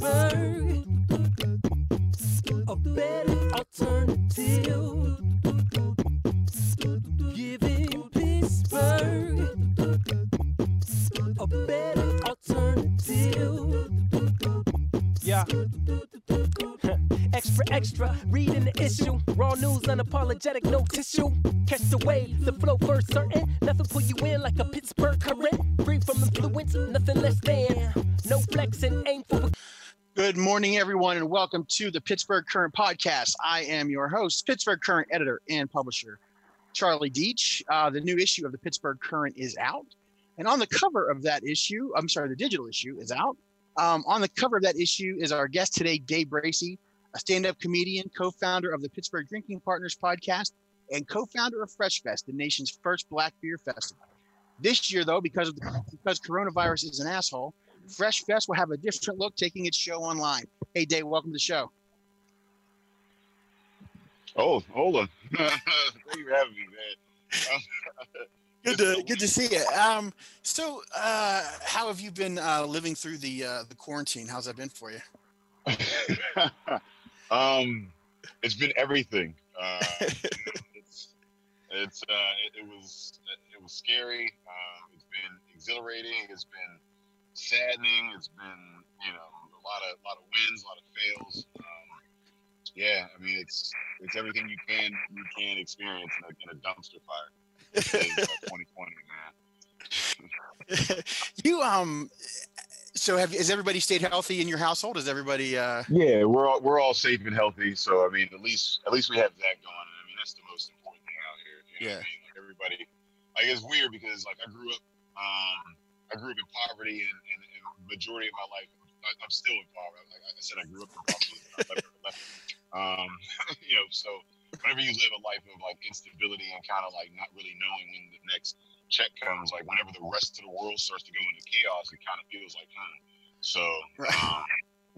Pittsburgh, a better alternative. Giving Pittsburgh a better alternative. Yeah. Extra, extra, reading the issue. Raw news, unapologetic, no tissue. Catch the wave, the flow for certain. Nothing pull you in like a Pittsburgh current. Free from influence, nothing less than. No flexing, aim for. Good morning, everyone, and welcome to the Pittsburgh Current podcast. I am your host, Pittsburgh Current editor and publisher, Charlie Deitch. The new issue of the Pittsburgh Current is out. And on the cover of that issue, the digital issue is out. On the cover of that issue is our guest today, Day Bracey, a stand-up comedian, co-founder of the Pittsburgh Drinking Partners podcast, and co-founder of Fresh Fest, the nation's first black beer festival. This year, though, because coronavirus is an asshole, Fresh Fest will have a different look, taking its show online. Hey, Dave, welcome to the show. Oh, hola. Thank you for having me, man. Good to see you. So how have you been living through the quarantine? How's that been for you? It's been everything. It was scary. It's been exhilarating. It's been saddening. It's been, you know, a lot of wins, a lot of fails. I mean, it's everything you can experience in a dumpster fire. 2020, man. So has everybody stayed healthy in your household? Is everybody? Yeah, we're all safe and healthy. So I mean, at least we have that going. I mean, that's the most important thing out here. You know what I mean? Like everybody, like it's weird because like I grew up in poverty, and the majority of my life I'm still in poverty. Like I said, I grew up in poverty. You know, so whenever you live a life of like instability and kind of like not really knowing when the next check comes, like whenever the rest of the world starts to go into chaos, it kind of feels like home. So,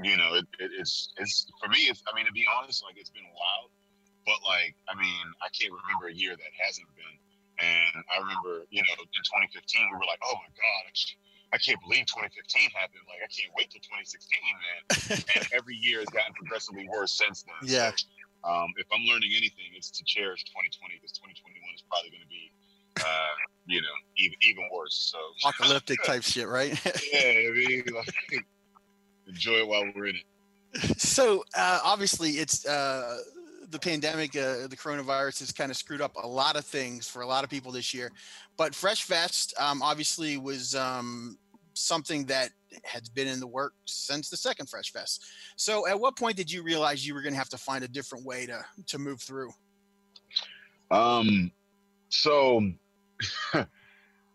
you know, it's for me. I mean, to be honest, like it's been wild, but like I mean, I can't remember a year that hasn't been. And I remember, you know, in 2015, we were like, oh my god, I can't believe 2015 happened. Like, I can't wait till 2016, man. And every year has gotten progressively worse since then. Yeah. So, if I'm learning anything, it's to cherish 2020 because 2021 is probably going to be, you know, even worse. So apocalyptic type shit, right? Yeah, I mean, like, enjoy it while we're in it. So obviously, it's the pandemic, the coronavirus has kind of screwed up a lot of things for a lot of people this year. But Fresh Fest obviously was something that has been in the works since the second Fresh Fest. So at what point did you realize you were going to have to find a different way to move through? So,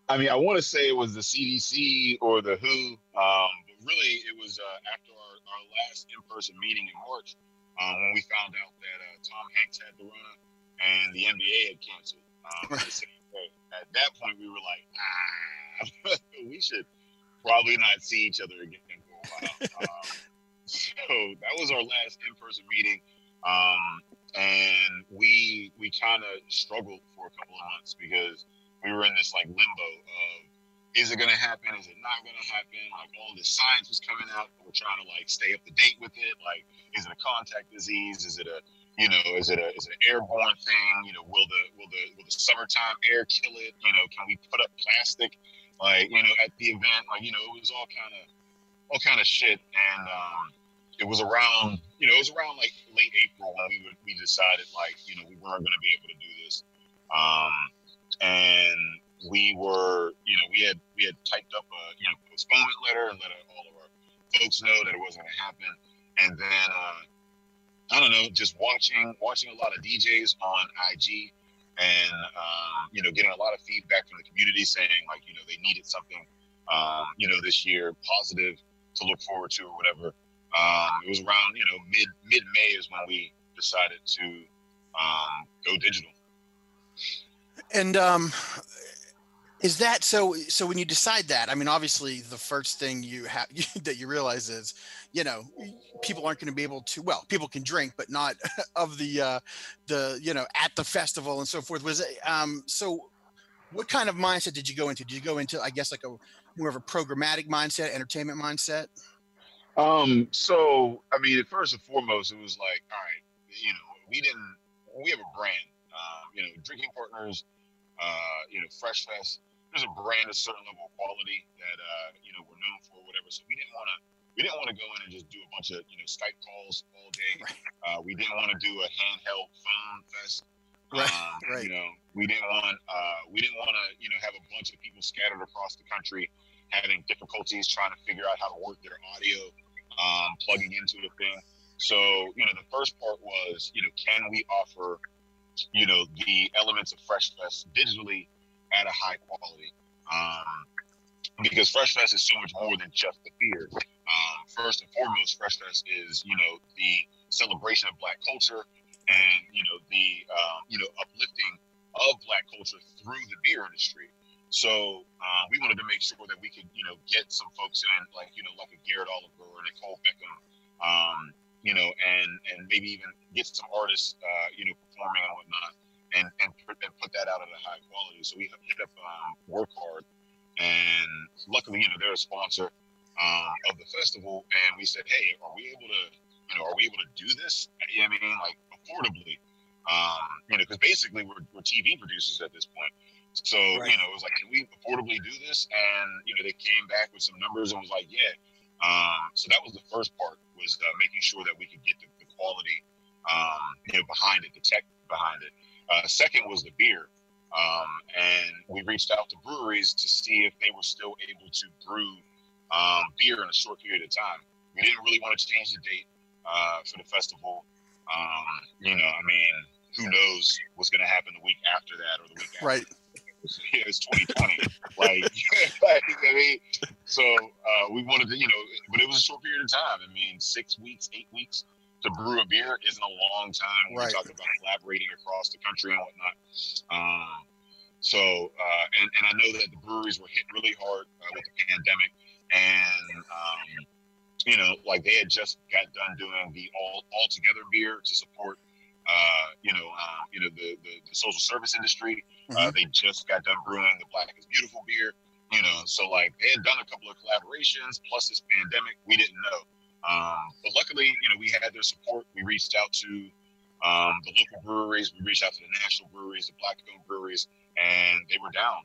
I mean, I want to say it was the CDC or the WHO, but really it was after our last in-person meeting in March when we found out that Tom Hanks had the run and the NBA had canceled. At that point, we were like, we should probably not see each other again for a while. So that was our last in-person meeting, and we kind of struggled for a couple of months because we were in this like limbo of is it gonna happen? Is it not gonna happen? Like all this science was coming out, but we're trying to like stay up to date with it. Like, is it a contact disease? Is it a is it an airborne thing? You know, will the summertime air kill it? You know, can we put up plastic? Like, you know, at the event, like, you know, it was all kind of shit. And it was around, you know, like late April when we decided, like, you know, we weren't going to be able to do this. And we were, you know, we had typed up a, you know, postponement letter and let all of our folks know that it wasn't going to happen. And then, I don't know, just watching a lot of DJs on IG. And, you know, getting a lot of feedback from the community saying, like, you know, they needed something, you know, this year positive to look forward to or whatever. It was around, you know, mid-May is when we decided to go digital. And is that so when you decide that, I mean, obviously the first thing you have that you realize is, you know, people aren't going to be able to, well, people can drink, but not of the, you know, at the festival and so forth. Was it, so what kind of mindset did you go into? I guess, like a more of a programmatic mindset, entertainment mindset? So, I mean, first and foremost, it was like, all right, you know, we have a brand, you know, Drinking Partners, you know, Fresh Fest. There's a brand, a certain level of quality that, you know, we're known for, or whatever. So we didn't want to go in and just do a bunch of, you know, Skype calls all day. Right. We didn't want to do a handheld phone fest. Right. You know, we didn't want to, you know, have a bunch of people scattered across the country having difficulties trying to figure out how to work their audio, plugging into the thing. So, you know, the first part was, you know, can we offer, you know, the elements of Fresh Fest digitally at a high quality? Because Fresh Fest is so much more than just the beer. First and foremost, Fresh Fest is, you know, the celebration of Black culture and, you know, the, you know, uplifting of Black culture through the beer industry. So we wanted to make sure that we could, you know, get some folks in, like, you know, like a Garrett Oliver or Nicole Beckham, you know, and maybe even get some artists, you know, performing and whatnot, and put that out at a high quality. So we hit up WorkHard, and luckily, you know, they're a sponsor of the festival, and we said, hey, are we able to do this? I mean, like, affordably, you know, because basically we're TV producers at this point. So, right. You know, it was like, can we affordably do this? And, you know, they came back with some numbers and was like, yeah. So that was the first part, was making sure that we could get the quality, you know, behind it, the tech behind it. Second was the beer. And we reached out to breweries to see if they were still able to brew beer in a short period of time. We didn't really want to change the date for the festival. You know, I mean, who knows what's going to happen the week after that or the week after. Right. Yeah, it's 2020. like, I mean, so we wanted to, you know, but it was a short period of time. I mean, 6 weeks, 8 weeks to brew a beer isn't a long time. Right. We talked about collaborating across the country and whatnot. So I know that the breweries were hit really hard with the pandemic, and you know, like, they had just got done doing the all together beer to support. You know, the social service industry, mm-hmm. They just got done brewing the Black is Beautiful beer, you know, so like, they had done a couple of collaborations plus this pandemic. We didn't know. But luckily, you know, we had their support. We reached out to, the local breweries. We reached out to the national breweries, the Black-owned breweries, and they were down.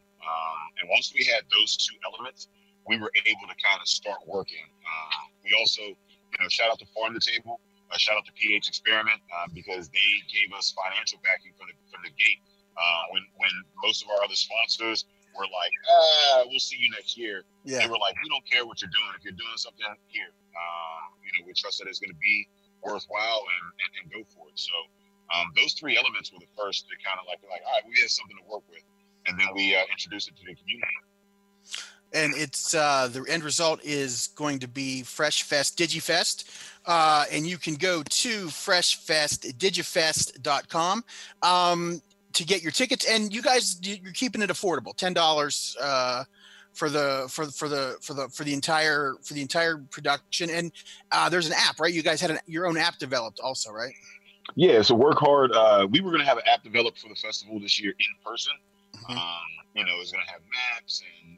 And once we had those two elements, we were able to kind of start working. We also, you know, shout out to Farm to Table. A shout out to PH Experiment, because they gave us financial backing from the gate. When most of our other sponsors were like, we'll see you next year. Yeah. They were like, we don't care what you're doing. If you're doing something here, you know, we trust that it's going to be worthwhile, and go for it. So those three elements were the first to kind of like, all right, we have something to work with. And then we introduced it to the community. And it's the end result is going to be Fresh Fest Digi Fest, and you can go to freshfestdigifest.com to get your tickets. And you guys, you're keeping it affordable, $10 for the entire production. And there's an app, right? You guys had your own app developed, also, right? Yeah. So WorkHard, we were going to have an app developed for the festival this year in person. Mm-hmm. You know, it's going to have maps and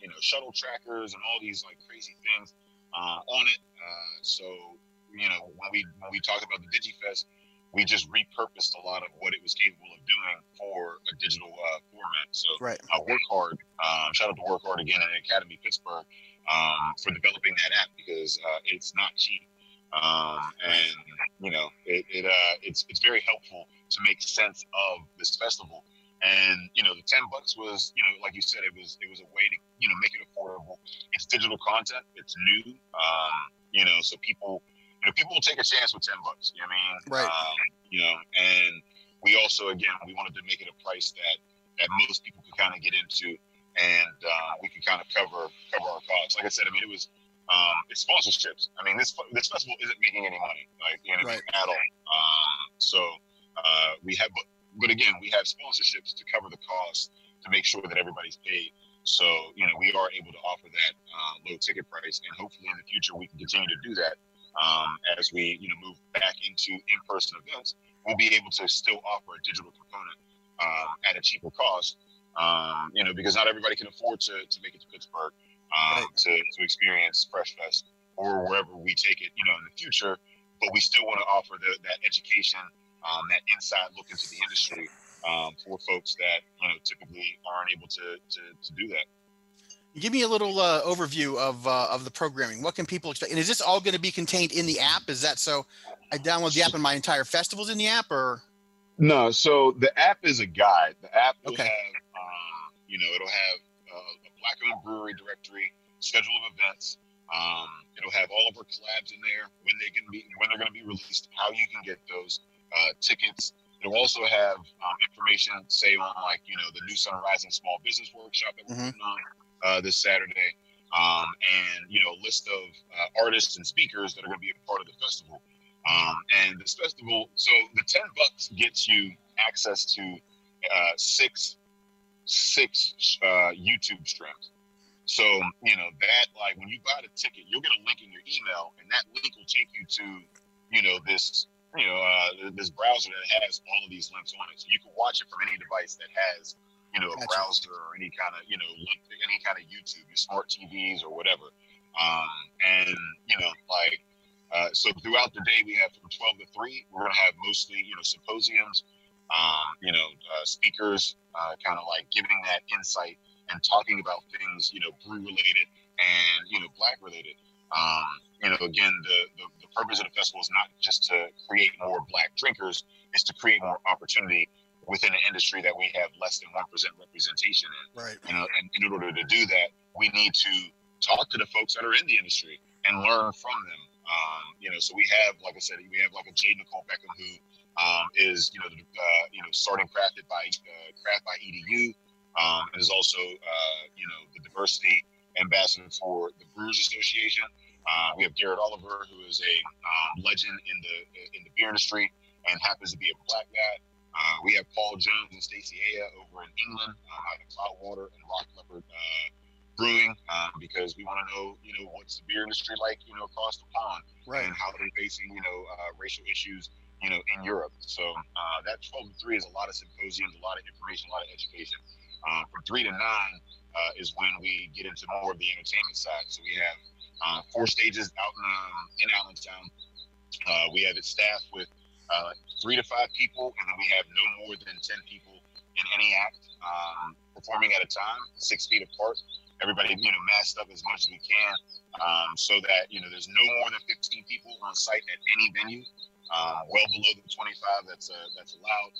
you know, shuttle trackers and all these like crazy things on it. So, you know, when we talked about the DigiFest, we just repurposed a lot of what it was capable of doing for a digital format. So right. WorkHard, shout out to WorkHard again at Academy Pittsburgh for developing that app, because it's not cheap. And, you know, it's very helpful to make sense of this festival. And, you know, the $10 was, you know, like you said, it was a way to, you know, make it affordable. It's digital content. It's new. You know, so people will take a chance with $10. You know what I mean? Right. You know, and we also, again, we wanted to make it a price that most people could kind of get into, and we could kind of cover our costs. Like I said, I mean, it was, it's sponsorships. I mean, this festival isn't making any money, like, you know, right. at all. So we have, but again, we have sponsorships to cover the cost to make sure that everybody's paid. So, you know, we are able to offer that low ticket price, and hopefully in the future we can continue to do that as we, you know, move back into in-person events. We'll be able to still offer a digital component at a cheaper cost, you know, because not everybody can afford to make it to Pittsburgh to experience Fresh Fest or wherever we take it, you know, in the future. But we still want to offer that education, that inside look into the industry for folks that, you know, typically aren't able to do that. Give me a little overview of the programming. What can people expect? And is this all going to be contained in the app? Is that so? I download the app and my entire festival's in the app, or? No. So the app is a guide. The app will have, you know, it'll have a Black-owned brewery directory, schedule of events. It'll have all of our collabs in there, when they're going to be released, how you can get those tickets. It'll also have information, say, on, like, you know, the New Sun Rising Small Business Workshop that we're putting on this Saturday, and, you know, a list of artists and speakers that are going to be a part of the festival. And this festival, so the $10 gets you access to six YouTube streams. So, you know, that, like, when you buy the ticket, you'll get a link in your email, and that link will take you to, you know, this browser that has all of these links on it. So you can watch it from any device that has, you know, a browser or any kind of, you know, link to any kind of YouTube, your smart TVs or whatever. And, you know, like, so throughout the day, we have from 12 to 3, we're going to have mostly, you know, symposiums, you know, speakers kind of like giving that insight and talking about things, you know, brew related and, you know, Black related. You know, again, the purpose of the festival is not just to create more Black drinkers, it's to create more opportunity within an industry that we have less than 1% representation in. Right. You know, and in order to do that, we need to talk to the folks that are in the industry and learn from them. You know, so we have, like I said, we have like a Jade Nicole Beckham who is, you know, you know, starting Crafted by Craft by EDU, and is also, you know, the diversity ambassador for the Brewers Association. We have Garrett Oliver, who is a legend in the beer industry and happens to be a Black guy. We have Paul Jones and Stacy Aya over in England at Cloudwater and Rock Leopard Brewing, because we want to know, you know, what's the beer industry like, you know, across the pond, right, and how they're facing, you know, racial issues, you know, in Europe. So that 12 to 3 is a lot of symposiums, a lot of information, a lot of education. From 3 to 9 is when we get into more of the entertainment side. So we have 4 stages out in Allentown. We have it staffed with 3 to 5 people, and then we have no more than 10 people in any act performing at a time, 6 feet apart. Everybody, you know, masked up as much as we can, so that, you know, there's no more than 15 people on site at any venue, well below the 25 that's allowed,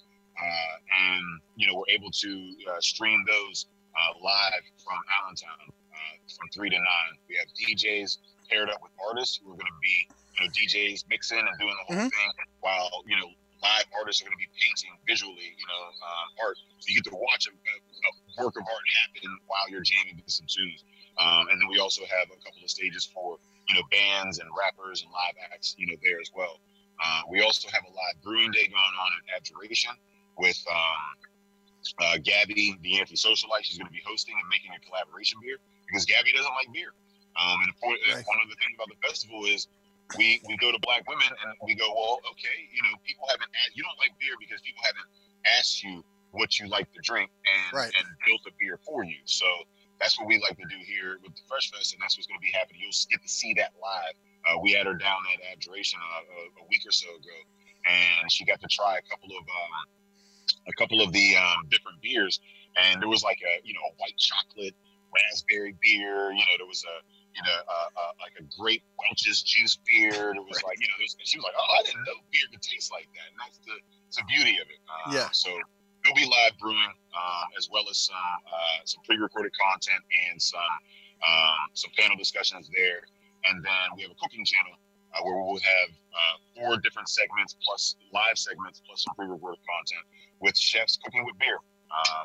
and, you know, we're able to stream those live from Allentown from 3 to 9. We have DJs paired up with artists who are going to be, you know, DJs mixing and doing the whole thing, while, you know, live artists are going to be painting visually, you know, art. So you get to watch a work of art happen while you're jamming some tunes. And then we also have a couple of stages for, you know, bands and rappers and live acts, you know, there as well. We also have a live brewing day going on in Abjuration with Gabby the anti-socialite. She's going to be hosting and making a collaboration beer, because Gabby doesn't like beer. And the point, one of the things about the festival is, we go to Black women and we go, well, okay, you know, people haven't asked, you don't like beer because people haven't asked you what you like to drink, and and built a beer for you. So that's what we like to do here with the Fresh Fest, and that's what's going to be happening. You'll get to see that live. We had her down at Abjuration a week or so ago, and she got to try a couple of the different beers, and there was like a, you know, a white chocolate raspberry beer. You know, there was a, you know, like a grape Welch's juice beer. It was like, you know, and she was like, oh, I didn't know beer could taste like that. And that's the beauty of it. So there'll be live brewing, as well as some pre-recorded content and some panel discussions there. And then we have a cooking channel where we will have 4 different segments, plus live segments, plus some pre-recorded content with chefs cooking with beer.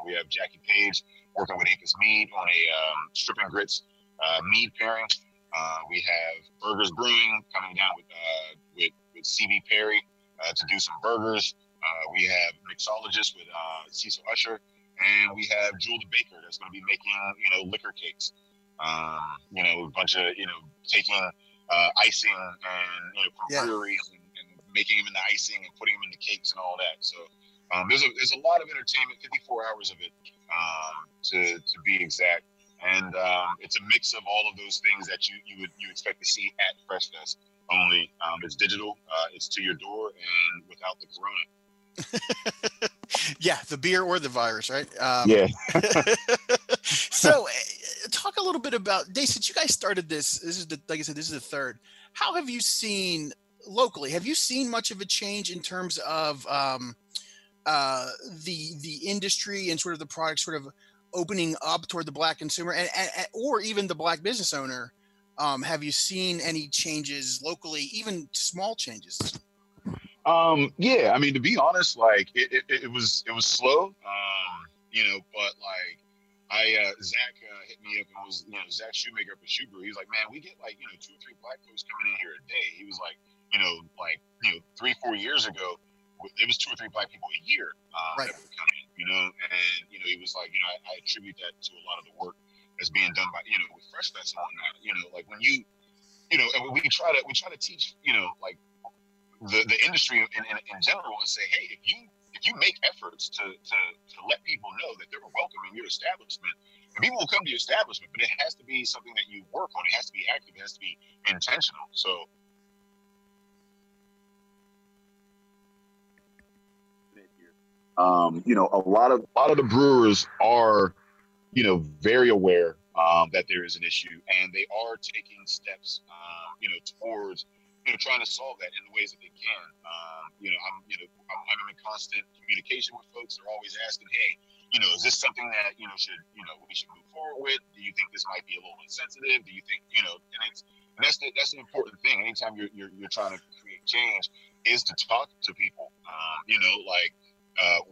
We have Jackie Page working with Apis Mead on a strip and grits mead pairing. We have Burgers Brewing coming down with C.B. Perry to do some burgers. We have mixologists with Cecil Usher, and we have Jewel the Baker that's going to be making, you know, liquor cakes. You know, a bunch of, you know, taking icing and, you know, from breweries and making them in the icing and putting them in the cakes and all that. So there's a lot of entertainment, 54 hours of it to be exact. And it's a mix of all of those things that you expect to see at Fresh Fest. Only it's digital, it's to your door, and without the corona. Yeah, the beer or the virus, right? Yeah. So, talk a little bit about Day. Since you guys started this, this is the third. How have you seen locally? Have you seen much of a change in terms of the industry and sort of the product sort of opening up toward the Black consumer and or even the Black business owner? Have you seen any changes locally, even small changes? Yeah, I mean, to be honest, like it was slow, you know, but like Zach hit me up and was, you know, Zach Shoemaker up at Shoebrew. He was like, man, we get like, you know, 2 or 3 Black folks coming in here a day. He was like, you know, 3-4 years ago, it was 2 or 3 Black people a year that would come in, you know, and, you know, he was like, you know, I attribute that to a lot of the work that's being done by, you know, with Fresh Fest and whatnot, you know, like when you, you know, and we try to teach, you know, like the industry in general and say, hey, if you make efforts to let people know that they're welcome in your establishment, and people will come to your establishment, but it has to be something that you work on. It has to be active. It has to be intentional. So. You know, a lot of the brewers are, you know, very aware that there is an issue, and they are taking steps, you know, towards, you know, trying to solve that in the ways that they can. I'm in constant communication with folks. They're always asking, hey, you know, is this something that, you know, we should move forward with? Do you think this might be a little insensitive? Do you think, you know, and that's an important thing. Anytime you're trying to create change, is to talk to people. You know, like.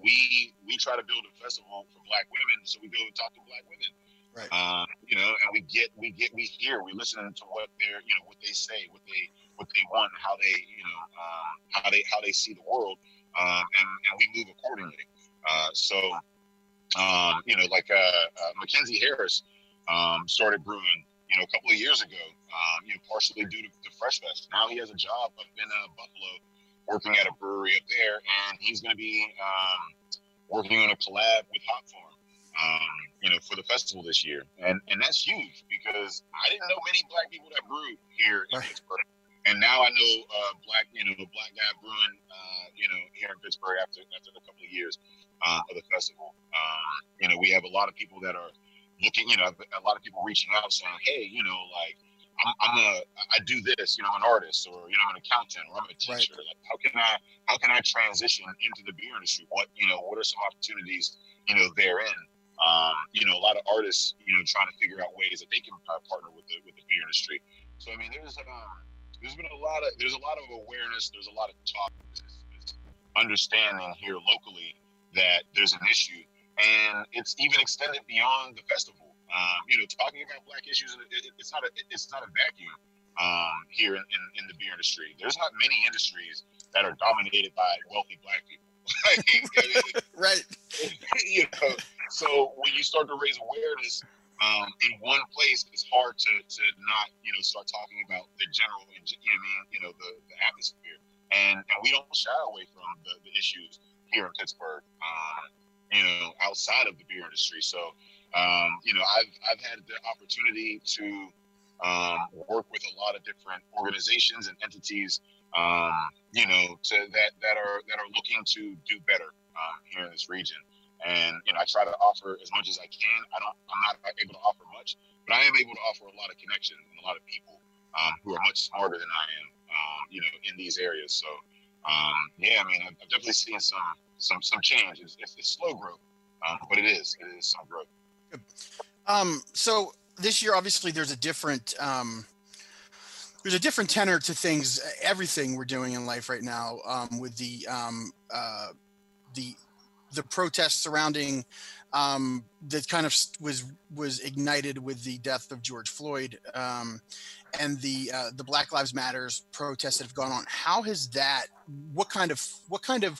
We try to build a festival for Black women, so we go and talk to Black women, right? You know, and we listen to what they're, you know, what they say, what they want, how they, you know, how they see the world, and we move accordingly. You know, like Mackenzie Harris started brewing, you know, a couple of years ago, you know, partially due to Fresh Fest. Now he has a job up in Buffalo, working at a brewery up there, and he's going to be working on a collab with Hop Farm, you know, for the festival this year, and that's huge because I didn't know many Black people that brew here in Pittsburgh, and now I know Black guy brewing, you know, here in Pittsburgh after a couple of years of the festival. You know, we have a lot of people that are looking, you know, a lot of people reaching out saying, hey, you know, like. I do this, you know, I'm an artist, or, you know, I'm an accountant, or I'm a teacher. Right. Like, how can I transition into the beer industry? What, you know, what are some opportunities, you know, therein? You know, a lot of artists, you know, trying to figure out ways that they can partner with the beer industry. So, I mean, there's been a lot of awareness. There's a lot of talk, understanding here locally that there's an issue, and it's even extended beyond the festival. You know, talking about Black issues, it's not a vacuum here in the beer industry. There's not many industries that are dominated by wealthy Black people. Right. You know, so when you start to raise awareness in one place, it's hard to not, you know, start talking about the general, you know what I mean, you know, the atmosphere. And we don't shy away from the issues here in Pittsburgh, you know, outside of the beer industry. So. You know, I've had the opportunity to work with a lot of different organizations and entities, you know, that are looking to do better here in this region. And, you know, I try to offer as much as I can. I'm not able to offer much, but I am able to offer a lot of connections and a lot of people who are much smarter than I am, you know, in these areas. So, yeah, I mean, I've definitely seen some change. It's slow growth, but it is some growth. So this year, obviously, there's a different tenor to things. Everything we're doing in life right now, with the protests surrounding that kind of was ignited with the death of George Floyd, and the Black Lives Matters protests that have gone on. How has that? What kind of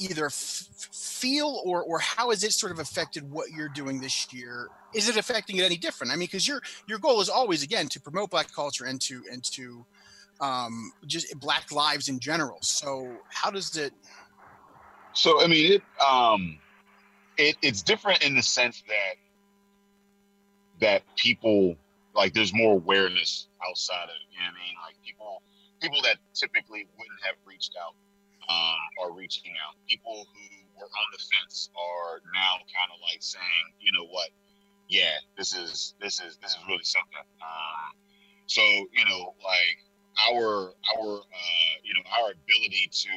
either feel or how has it sort of affected what you're doing this year? Is it affecting it any different? I mean, because your goal is always, again, to promote Black culture and to just Black lives in general. So how does it? So, I mean, it's different in the sense that that people, like, there's more awareness outside of, you know what I mean? Like, people that typically wouldn't have reached out are reaching out. People who were on the fence are now kind of like saying, you know what, yeah, this is really something. So, you know, like, our you know, our ability to,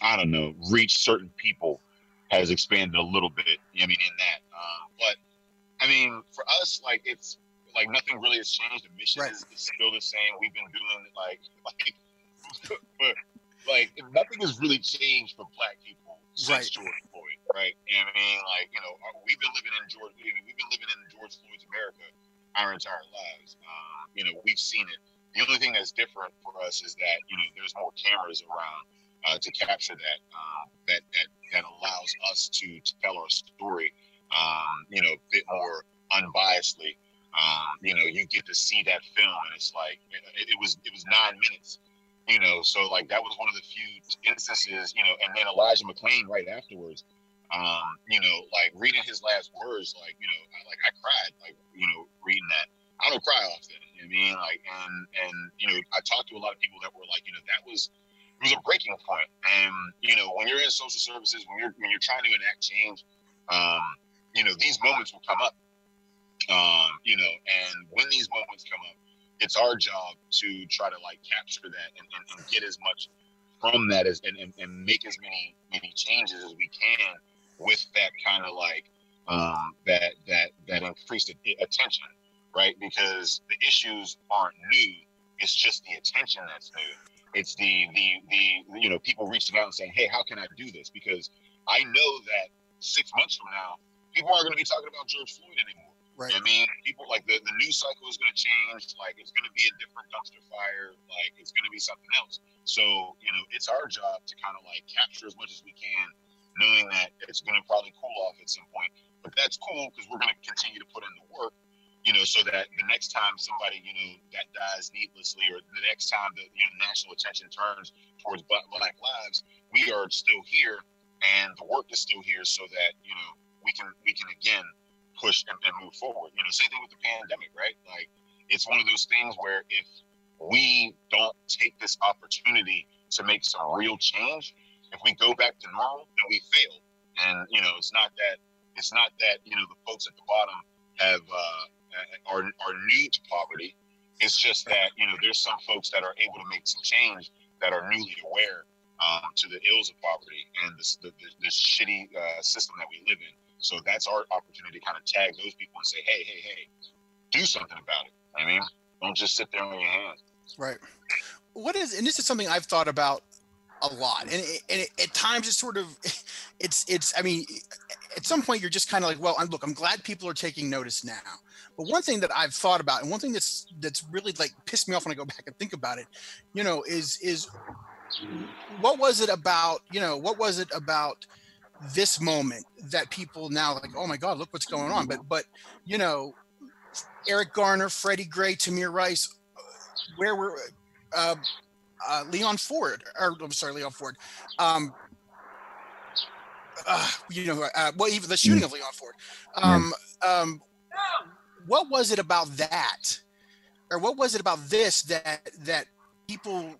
I don't know, reach certain people has expanded a little bit, you know what I mean, in that. But I mean, for us, like, it's like nothing really has changed. The mission right. is still the same. We've been doing like nothing has really changed for Black people since right. George Floyd, right? You know what I mean, like, you know, we've been living in George Floyd's America our entire lives. You know, we've seen it. The only thing that's different for us is that, you know, there's more cameras around to capture that, that allows us to tell our story, you know, a bit more unbiasedly. You know, you get to see that film, and it's like it was 9 minutes, you know. So like that was one of the few instances, you know. And then Elijah McClain right afterwards, you know, like reading his last words, like, you know, like I cried, like, you know, reading that. I don't cry often, you know what I mean? Like, and you know, I talked to a lot of people that were like, you know, it was a breaking point. And you know, when you're in social services, when you're trying to enact change, you know, these moments will come up. You know, and when these moments come up, it's our job to try to like capture that and get as much from that as and make as many changes as we can with that kind of like that increased attention, right? Because the issues aren't new; it's just the attention that's new. It's the you know, people reaching out and saying, "Hey, how can I do this?" Because I know that 6 months from now, people aren't going to be talking about George Floyd anymore. Right. I mean, people like the news cycle is going to change. Like, it's going to be a different dumpster fire. Like, it's going to be something else. So, you know, it's our job to kind of like capture as much as we can, knowing that it's going to probably cool off at some point. But that's cool because we're going to continue to put in the work, you know, so that the next time somebody, you know, that dies needlessly, or the next time the, you know, national attention turns towards Black lives, we are still here and the work is still here, so that, you know, we can again push and move forward. You know, same thing with the pandemic, right? Like, it's one of those things where if we don't take this opportunity to make some real change, if we go back to normal, then we fail. And, you know, it's not that, you know, the folks at the bottom have, are new to poverty. It's just that, you know, there's some folks that are able to make some change that are newly aware to the ills of poverty and the shitty system that we live in. So that's our opportunity to kind of tag those people and say, hey, do something about it. I mean, don't just sit there on your hands. Right. And this is something I've thought about a lot. And at times it's sort of, I mean, at some point you're just kind of like, well, look, I'm glad people are taking notice now. But one thing that I've thought about, and one thing that's really like pissed me off when I go back and think about it, you know, is what was it about this moment that people now like, oh my God, look what's going on. But you know, Eric Garner, Freddie Gray, Tamir Rice, where were Leon Ford, you know, well, even the shooting of Leon Ford. What was it about that, or what was it about this that people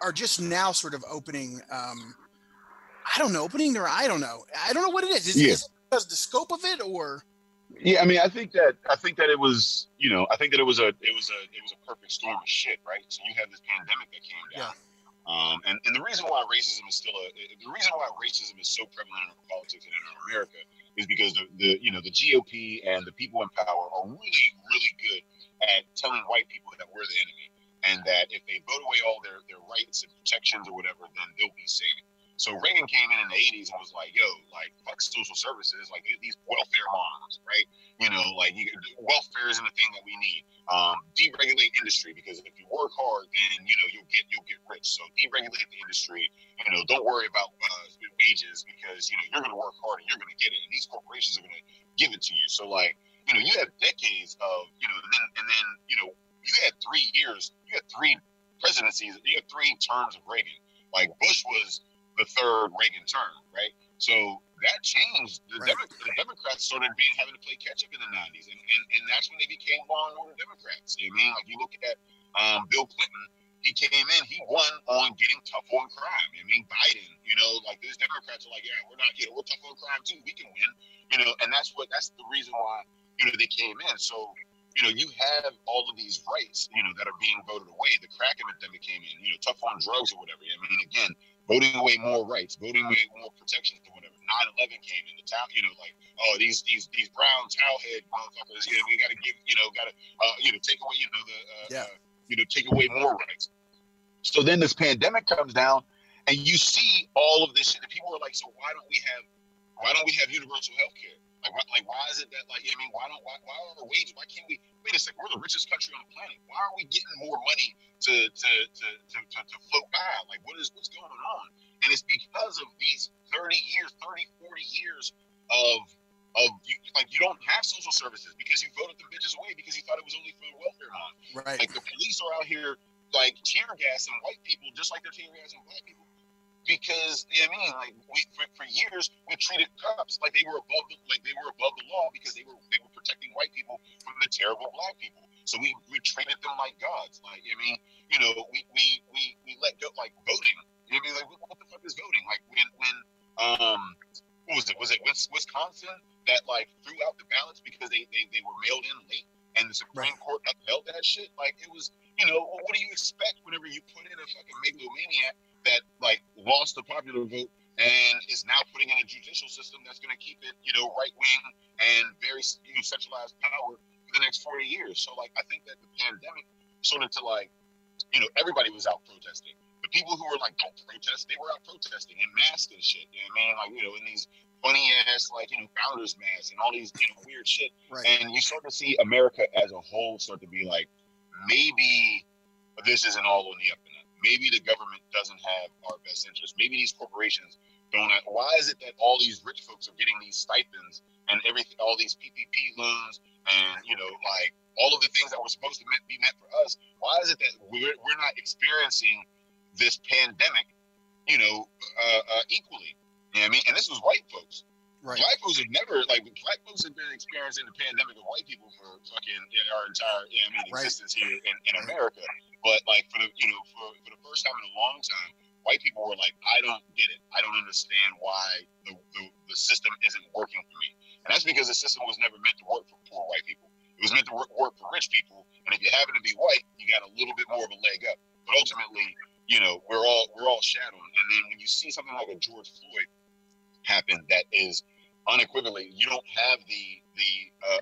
are just now sort of opening? I don't know what it is. Is it because the scope of it, or? Yeah, I mean, I think that it was, you know, it was a perfect storm of shit, right? So you had this pandemic that came down, and the reason why racism is so prevalent in our politics and in our America is because the you know, the GOP and the people in power are really good at telling white people that we're the enemy, and that if they vote away all their rights and protections or whatever, then they'll be safe. So Reagan came in the 80s and was like, yo, like, fuck social services, like these welfare moms, right? You know, like, welfare isn't a thing that we need. Deregulate industry, because if you work hard, then, you know, you'll get rich. So deregulate the industry. You know, don't worry about wages, because, you know, you're going to work hard and you're going to get it, and these corporations are going to give it to you. So, like, you know, you have decades of, you know, and then you know, you had three presidencies, you had three terms of Reagan. Like, Bush was the third Reagan term, right? So that changed. The Democrats started having to play catch up in the 90s, and that's when they became law and order Democrats. You know what I mean? Like, you look at Bill Clinton. He came in, he won on getting tough on crime. I mean, Biden, you know, like, these Democrats are like, yeah, we're not here, we're tough on crime too, we can win, you know, and that's the reason why, you know, they came in. So, you know, you have all of these rights, you know, that are being voted away. The crack epidemic came in, you know, tough on drugs or whatever. I mean, again, voting away more rights, voting away more protections or whatever. 9/11 came in, the town, you know, like, oh, these brown towelhead motherfuckers, you know, we gotta give, you know, gotta, you know, take away, you know, the, you know, take away more rights. So then this pandemic comes down, and you see all of this shit. And people are like, so why don't we have universal health care? Like, why is it that, like, I mean, why are the wages? Why can't we? Wait a second, we're the richest country on the planet. Why are we getting more money to float by? Like, what's going on? And it's because of these 30, 40 years of, like, you don't have social services because you voted them bitches away because you thought it was only for the welfare line. Right. Like, the police are out here, like, tear gassing white people just like they're tear gassing black people. Because, you know what I mean, like, for years we treated cops like they were above the law because they were protecting white people from the terrible black people. So we treated them like gods. Like, you know what I mean, you know, we let go, like, voting. You know what I mean, like, what the fuck is voting? Like, when what was it? Was it Wisconsin? That, like, threw out the ballots because they were mailed in late, and the Supreme Court upheld that shit. Like, it was, you know, what do you expect whenever you put in a fucking megalomaniac that, like, lost the popular vote and is now putting in a judicial system that's going to keep it, you know, right wing and very, you know, centralized power for the next 40 years. So, like, I think that the pandemic sort of to, like, you know, everybody was out protesting. The people who were like, don't protest, they were out protesting in masks and shit. You know what I mean? Like, you know, in these funny ass, like, you know, founders masks and all these, you know, weird shit. Right. And you start to see America as a whole start to be like, maybe this isn't all on the up and up. Maybe the government doesn't have our best interests. Maybe these corporations don't. Why is it that all these rich folks are getting these stipends and everything, all these PPP loans and, you know, like, all of the things that were supposed to be meant for us? Why is it that we're not experiencing this pandemic, you know, equally? You know what I mean? And this was white folks. Right. Black folks have never, like, black folks have been experiencing the pandemic of white people for fucking our entire, you know, I mean, existence here in America. But, like, for the, you know, for the first time in a long time, white people were like, I don't get it. I don't understand why the system isn't working for me. And that's because the system was never meant to work for poor white people. It was meant to work for rich people. And if you happen to be white, you got a little bit more of a leg up. But ultimately, you know, we're all shadowed. And then when you see something like a George Floyd happen, that is unequivocally, you don't have the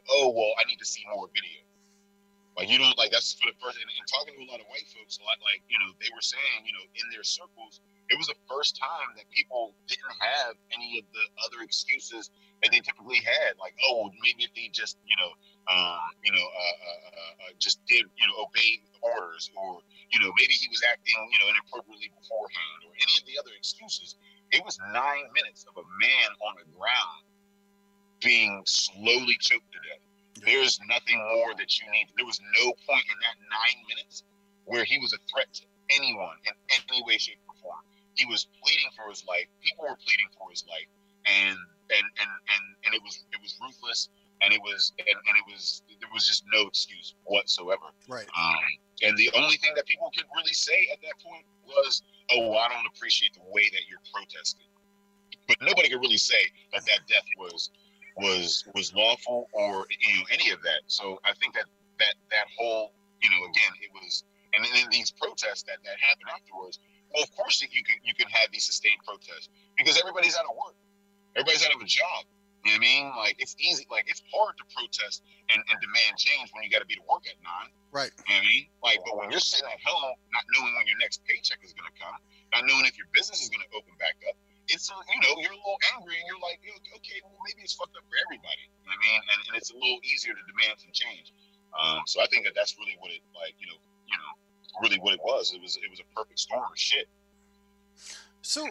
oh, well, I need to see more video. Like, you don't, like, that's for the first. And talking to a lot of white folks, a lot, like, you know, they were saying, you know, in their circles, it was the first time that people didn't have any of the other excuses that they typically had. Like, oh, maybe if they just, just did, you know, obey orders, or, you know, maybe he was acting, you know, inappropriately beforehand, or any of the other excuses. It was 9 minutes of a man on the ground being slowly choked to death. There's nothing more that you need. There was no point in that 9 minutes where he was a threat to anyone in any way, shape, or form. He was pleading for his life. People were pleading for his life, and it was ruthless, and there was just no excuse whatsoever. Right. And the only thing that people could really say at that point was, oh, I don't appreciate the way that you're protesting. But nobody could really say that that death was lawful, or, you know, any of that. So I think that whole, you know, again, it was, and then these protests that happened afterwards. Well, of course you can have these sustained protests because everybody's out of work, everybody's out of a job. You know what I mean? Like, it's easy. Like, it's hard to protest and demand change when you got to be to work at 9. Right. You know what I mean? Like, but when you're sitting at home, not knowing when your next paycheck is going to come, not knowing if your business is going to open back up, it's, you know, you're a little angry and you're like, okay, well, maybe it's fucked up for everybody. You know what I mean? And it's a little easier to demand some change. So I think that that's really what it, like, you know, really what it was. It was a perfect storm of shit. So,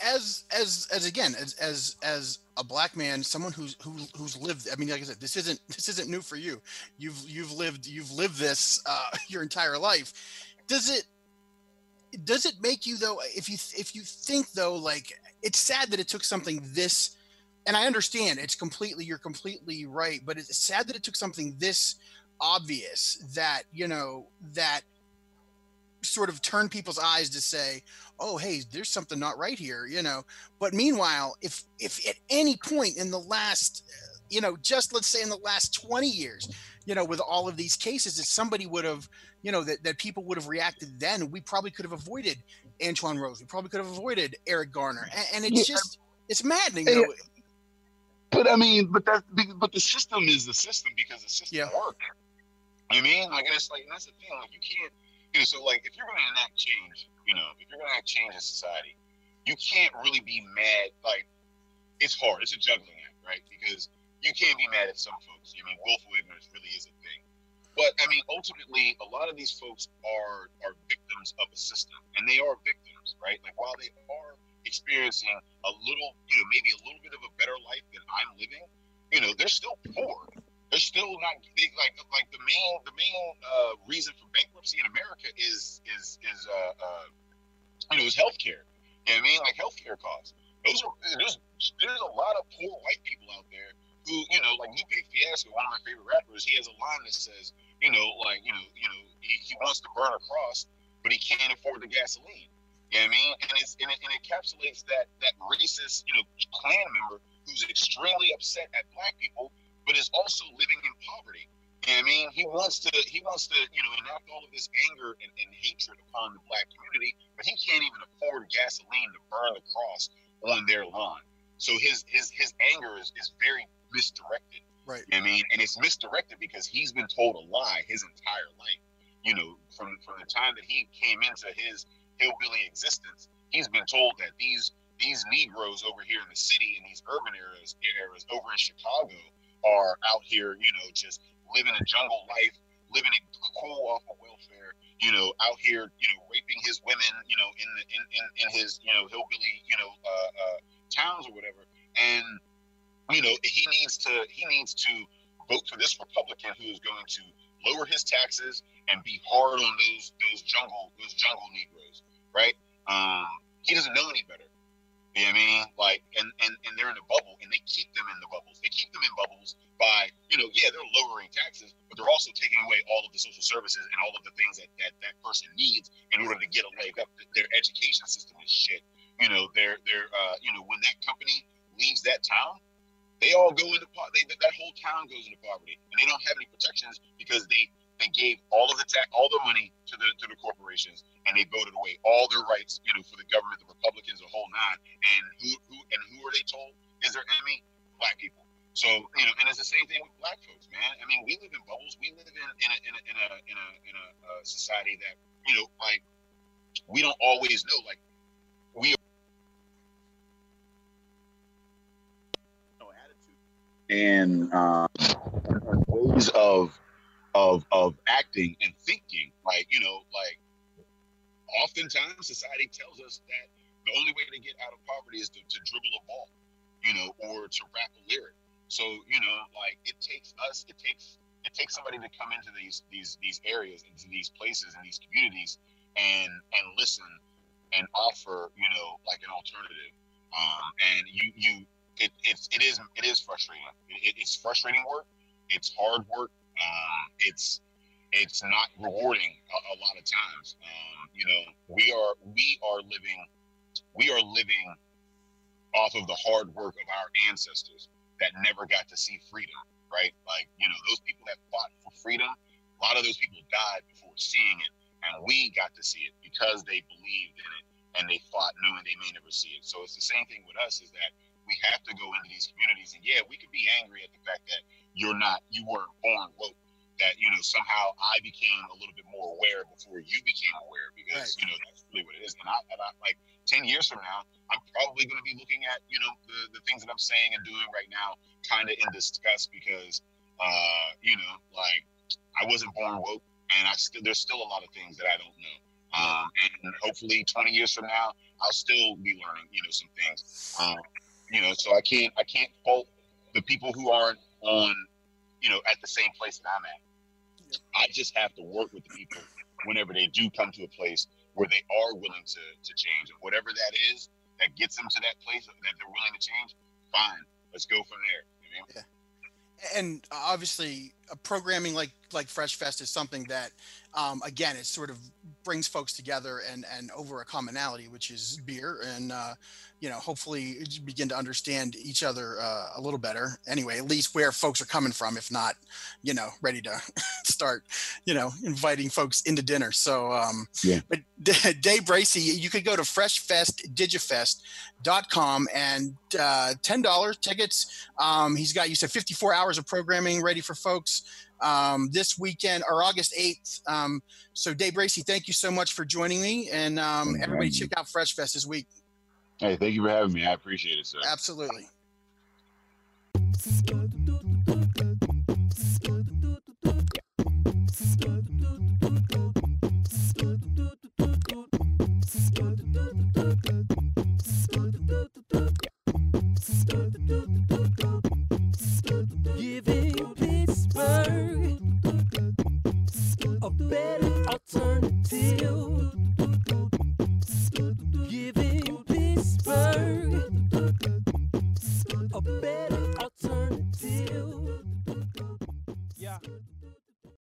as a black man, someone who's lived, I mean, like I said, this isn't new for you. You've lived this your entire life. Does it Does it make you though, if you think though, like, it's sad that it took something this, and I understand it's completely, you're completely right, but it's sad that it took something this obvious that, you know, that sort of turn people's eyes to say, oh, hey, there's something not right here, you know. But meanwhile, if at any point in the last, you know, just let's say in the last 20 years, you know, with all of these cases, that somebody would have, you know, that people would have reacted then, we probably could have avoided Antoine Rose. We probably could have avoided Eric Garner. And it's just, it's maddening. Yeah. Though. But I mean, but the system is the system, because the system works. You know what I mean? Like, it's like, that's the thing. Like, you can't, you know, so like, if you're going to enact change, you know, if you're going to enact change in society, you can't really be mad. Like, it's hard. It's a juggling act, right? Because you can't be mad at some folks. I mean, willful ignorance really is a thing. But I mean, ultimately, a lot of these folks are victims of a system, and they are victims, right? Like, while they are experiencing a little, you know, maybe a little bit of a better life than I'm living, you know, they're still poor. They're still not big. Like the main reason for bankruptcy in America is healthcare. You know what I mean? Like, healthcare costs. There's a lot of poor white people out there who, you know, like Lupe Fiasco, one of my favorite rappers. He has a line that says, you know, like, you know, he wants to burn a cross, but he can't afford the gasoline. You know what I mean? And it encapsulates that racist, you know, Klan member who's extremely upset at black people, but is also living in poverty. You know what I mean? He wants to, you know, enact all of this anger and hatred upon the black community, but he can't even afford gasoline to burn the cross on their lawn. So his anger is very misdirected. Right. You know what I mean? And it's misdirected because he's been told a lie his entire life. You know, from the time that he came into his hillbilly existence, he's been told that these Negroes over here in the city, in these urban areas over in Chicago, are out here, you know, just living a jungle life, living it cool off of welfare, you know, out here, you know, raping his women, you know, in his, you know, hillbilly, you know, towns or whatever. And, you know, he needs to vote for this Republican who is going to lower his taxes and be hard on those jungle Negroes, right? He doesn't know any better. You know what I mean? Like, and they're in a bubble, and they keep them in the bubbles. They keep them in bubbles by, you know, yeah, they're lowering taxes, but they're also taking away all of the social services and all of the things that person needs in order to get a leg up. Their education system is shit. You know, they're you know, when that company leaves that town, they all go into poverty. That whole town goes into poverty, and they don't have any protections because they gave all of the all the money to the corporations, and they voted away all their rights, you know, for the government, the Republicans, the whole nine. And who are they told is their enemy? Black people. So, you know, and it's the same thing with black folks, man. I mean, we live in bubbles. We live in a society that, you know, like, we don't always know. Like, we no attitude and ways of acting and thinking, like, you know, like, oftentimes society tells us that the only way to get out of poverty is to dribble a ball, you know, or to rap a lyric. So, you know, like, it takes somebody to come into these areas, into these places and these communities and listen and offer, you know, like, an alternative. And it is frustrating. It's frustrating work. It's hard work. It's not rewarding a lot of times. You know, we are living off of the hard work of our ancestors that never got to see freedom, right? Like, you know, those people that fought for freedom, a lot of those people died before seeing it, and we got to see it because they believed in it and they fought knowing they may never see it. So it's the same thing with us, is that we have to go into these communities, and yeah, we could be angry at the fact that you weren't born woke, that, you know, somehow I became a little bit more aware before you became aware, because, right, you know, that's really what it is. And I like, 10 years from now, I'm probably going to be looking at, you know, the things that I'm saying and doing right now kind of in disgust, because, you know, like, I wasn't born woke, and there's still a lot of things that I don't know. And hopefully 20 years from now, I'll still be learning, you know, some things. You know, so I can't fault the people who aren't on, you know, at the same place that I'm at. I just have to work with the people whenever they do come to a place where they are willing to change. And whatever that is that gets them to that place that they're willing to change, fine, let's go from there. You know? Yeah. And obviously, a programming like Fresh Fest is something that, again, it sort of brings folks together and over a commonality, which is beer, and you know, hopefully begin to understand each other a little better. Anyway, at least where folks are coming from, if not, you know, ready to start, you know, inviting folks into dinner. So, yeah. But Day Bracey, you could go to freshfestdigifest.com and $10 tickets. He's got, you said, 54 hours of programming ready for folks this weekend, or August 8th. So Day Bracey, thank you so much for joining me, and everybody check out Fresh Fest this week. Hey, thank you for having me. I appreciate it, sir. Absolutely. Giving Pittsburgh a better alternative.